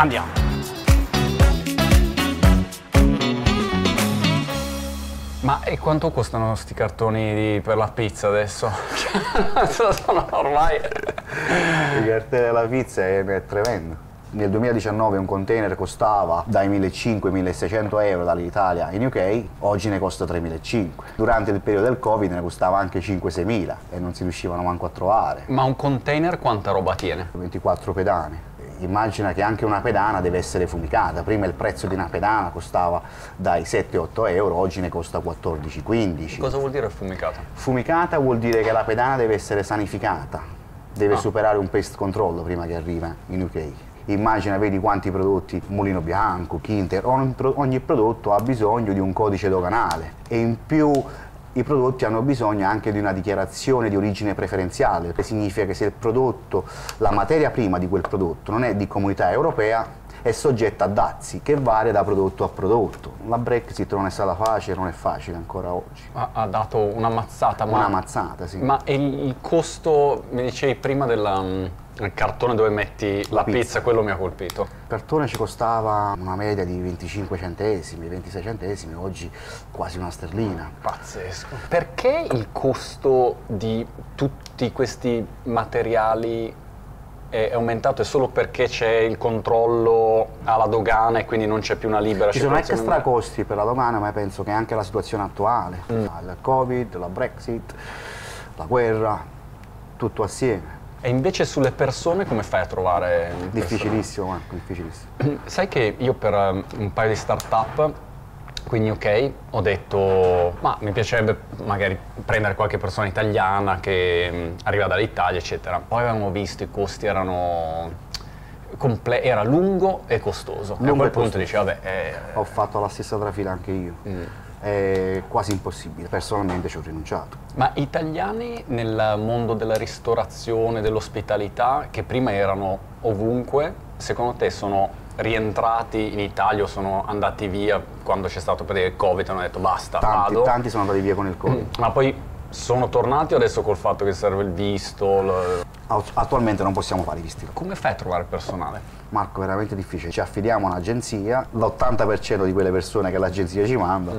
Andiamo! Ma e quanto costano sti cartoni per la pizza adesso? Sono ormai... Il cartone della pizza è tremendo. Nel 2019 un container costava dai 1.500-1.600 euro dall'Italia in UK, oggi ne costa 3.500. Durante il periodo del Covid ne costava anche 5-6.000 e non si riuscivano manco a trovare. Ma un container quanta roba tiene? 24 pedane. Immagina che anche una pedana deve essere fumicata. Prima il prezzo di una pedana costava dai 7-8 euro, oggi ne costa 14-15. Cosa vuol dire fumicata? Fumicata vuol dire che la pedana deve essere sanificata, deve superare un pest control prima che arriva in UK. Immagina, vedi quanti prodotti, Mulino Bianco, Kinder, ogni prodotto ha bisogno di un codice doganale e in più i prodotti hanno bisogno anche di una dichiarazione di origine preferenziale, che significa che se il prodotto, la materia prima di quel prodotto non è di comunità europea, è soggetta a dazi che varia da prodotto a prodotto. La Brexit non è stata facile, non è facile ancora oggi. Ha dato una mazzata. Una mazzata, sì. Ma il costo, mi dicevi prima, del cartone dove metti la pizza, quello mi ha colpito. Il cartone ci costava una media di 25 centesimi, 26 centesimi, oggi quasi una sterlina. Pazzesco. Perché il costo di tutti questi materiali è aumentato? È solo perché c'è il controllo alla dogana e quindi non c'è più una libera circolazione? Ci sono extra costi per la dogana, ma penso che anche la situazione attuale, il Covid, la Brexit, la guerra, tutto assieme. E invece sulle persone come fai a trovare? Difficilissimo, Marco, difficilissimo. Sai che io per un paio di start-up qui in UK ho detto ma mi piacerebbe magari prendere qualche persona italiana che arriva dall'Italia, eccetera. Poi avevamo visto i costi erano... era lungo e costoso. Lungo e a quel punto dice vabbè... Ho fatto la stessa trafila anche io. È quasi impossibile, personalmente ci ho rinunciato. Ma italiani nel mondo della ristorazione, dell'ospitalità, che prima erano ovunque, secondo te sono rientrati in Italia o sono andati via quando c'è stato per il Covid e hanno detto basta, vado? Tanti sono andati via con il Covid. Ma poi sono tornati adesso col fatto che serve il visto? Attualmente non possiamo fare i visti. Come fai a trovare personale? Marco, veramente difficile. Ci affidiamo a un'agenzia, l'80% di quelle persone che l'agenzia ci manda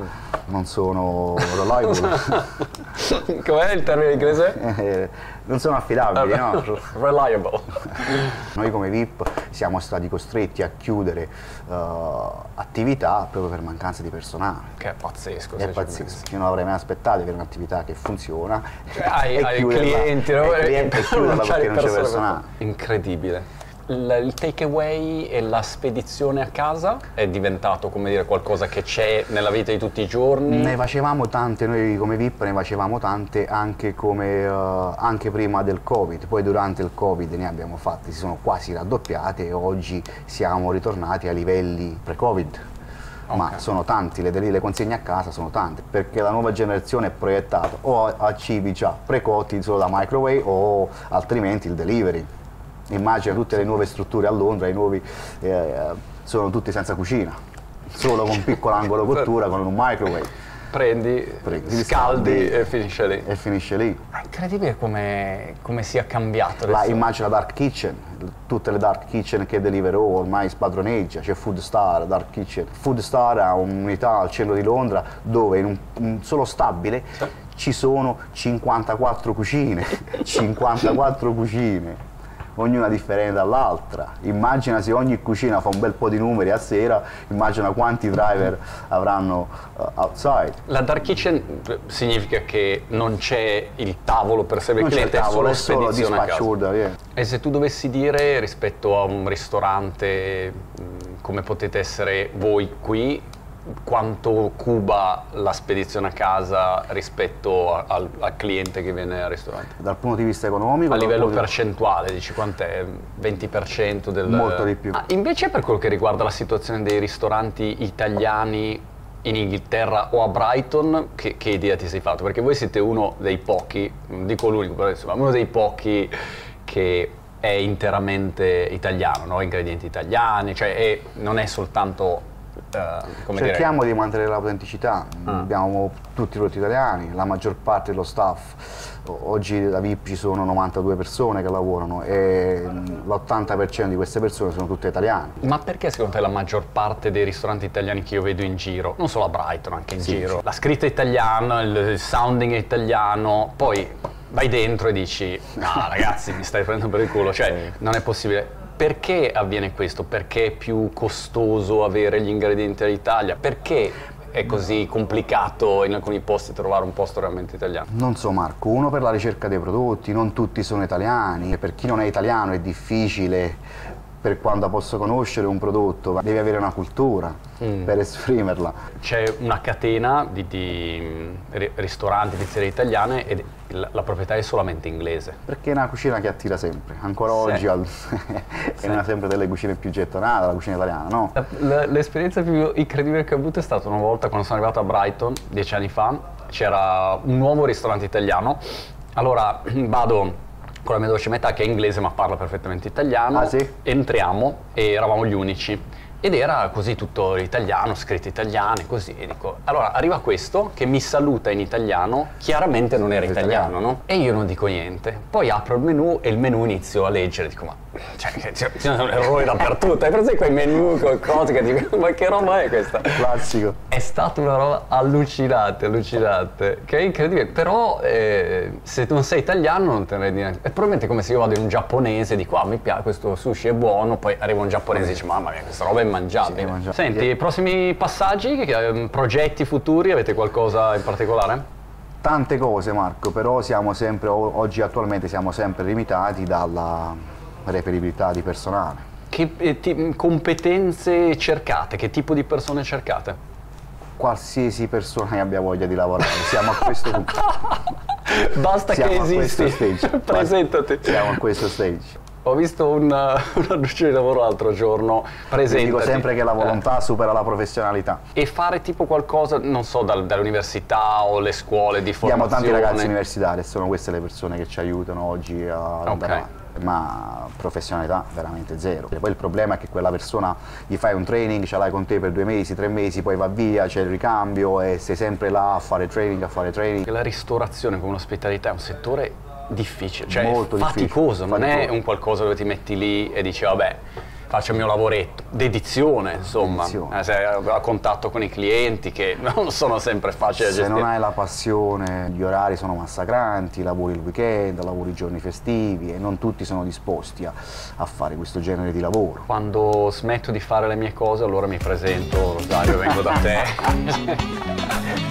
non sono reliable. Com'è il termine inglese? Non sono affidabili, no? Reliable. Noi come VIP siamo stati costretti a chiudere attività proprio per mancanza di personale. Che è pazzesco. È pazzesco. Io non avrei mai aspettato che un'attività che funziona hai clienti, no? E chiuderla perché non c'è personale. Incredibile. Il takeaway e la spedizione a casa è diventato, come dire, qualcosa che c'è nella vita di tutti i giorni? Ne facevamo tante, noi come VIP ne facevamo tante anche, anche prima del Covid, poi durante il Covid ne abbiamo fatte, si sono quasi raddoppiate e oggi siamo ritornati a livelli pre-Covid. Ma sono tanti, le consegne a casa sono tante, perché la nuova generazione è proiettata o a cibi già precotti solo da microwave o altrimenti il delivery. Immagina tutte le nuove strutture a Londra, i nuovi sono tutti senza cucina, solo con un piccolo angolo cottura, con un microwave. Prendi scaldi e finisce lì. E finisce lì. È incredibile come sia cambiato. Immagina la dark kitchen, tutte le dark kitchen che Deliveroo ormai spadroneggia, c'è Foodstar, dark kitchen. Foodstar ha un'unità al centro di Londra dove in un solo stabile ci sono 54 cucine, 54 cucine. Ognuna differente dall'altra. Immagina se ogni cucina fa un bel po' di numeri a sera, immagina quanti driver avranno outside. La dark kitchen significa che non c'è il tavolo per servire il cliente, è solo spedizione a casa. Order, yeah. E se tu dovessi dire rispetto a un ristorante come potete essere voi qui, quanto cuba la spedizione a casa rispetto al cliente che viene al ristorante? Dal punto di vista economico? A livello percentuale, dici quant'è? 20% del... Molto di più. Invece per quello che riguarda la situazione dei ristoranti italiani in Inghilterra o a Brighton, che idea ti sei fatto? Perché voi siete uno dei pochi, non dico l'unico, però insomma uno dei pochi che è interamente italiano, no? Ingredienti italiani, cioè non è soltanto come cerchiamo di mantenere l'autenticità. Abbiamo tutti i prodotti italiani, la maggior parte dello staff. Oggi da VIP ci sono 92 persone che lavorano e l'80% di queste persone sono tutte italiane. Ma perché secondo te la maggior parte dei ristoranti italiani che io vedo in giro, non solo a Brighton, anche in giro, la scritta è italiana, il sounding è italiano, poi vai dentro e dici no ragazzi mi stai prendendo per il culo, cioè non è possibile. Perché avviene questo? Perché è più costoso avere gli ingredienti all'Italia? Perché è così complicato in alcuni posti trovare un posto realmente italiano? Non so Marco, uno per la ricerca dei prodotti, non tutti sono italiani, e per chi non è italiano è difficile per quanto posso conoscere un prodotto, devi avere una cultura per esprimerla. C'è una catena di ristoranti, pizzerie italiane e la proprietà è solamente inglese. Perché è una cucina che attira sempre, ancora oggi è una sempre delle cucine più gettonate, la cucina italiana, no? L'esperienza più incredibile che ho avuto è stata una volta quando sono arrivato a Brighton, 10 anni fa, c'era un nuovo ristorante italiano, allora vado con la mia dolce metà che è inglese ma parla perfettamente italiano, entriamo e eravamo gli unici. Ed era così tutto italiano, scritti italiani, così, e dico, allora arriva questo che mi saluta in italiano, chiaramente non era italiano, no? E io non dico niente, poi apro il menù e il menù inizio a leggere, dico ma c'è un errore dappertutto, hai preso quei menù, cose che dico ma che roba è questa? Classico. È stata una roba allucinante, allucinante, che è incredibile, però se non sei italiano non te ne direi. È probabilmente come se io vado in un giapponese e dico ah mi piace, questo sushi è buono, poi arriva un giapponese e dice mamma mia questa roba è mangiabile. Sì, senti, i prossimi passaggi, progetti futuri, avete qualcosa in particolare? Tante cose Marco, però siamo sempre, oggi attualmente siamo sempre limitati dalla reperibilità di personale. Che competenze cercate? Che tipo di persone cercate? Qualsiasi persona che abbia voglia di lavorare, siamo a questo punto. Basta siamo che esisti, presentati. Siamo a questo stage. Ho visto un annuncio di lavoro l'altro giorno, presentati. Dico sempre che la volontà supera la professionalità. E fare tipo qualcosa, non so, dall'università o le scuole di formazione? Abbiamo tanti ragazzi universitari, sono queste le persone che ci aiutano oggi a andare, ma professionalità veramente zero. E poi il problema è che quella persona gli fai un training, ce l'hai con te per 2 mesi, 3 mesi, poi va via, c'è il ricambio e sei sempre là a fare training, a fare training. La ristorazione con l'ospitalità è un settore difficile, cioè molto faticoso, non è un qualcosa dove ti metti lì e dici vabbè faccio il mio lavoretto, dedizione insomma, sei a contatto con i clienti che non sono sempre facili da gestire. Se non hai la passione, gli orari sono massacranti, lavori il weekend, lavori i giorni festivi e non tutti sono disposti a fare questo genere di lavoro. Quando smetto di fare le mie cose allora mi presento Rosario, vengo da te.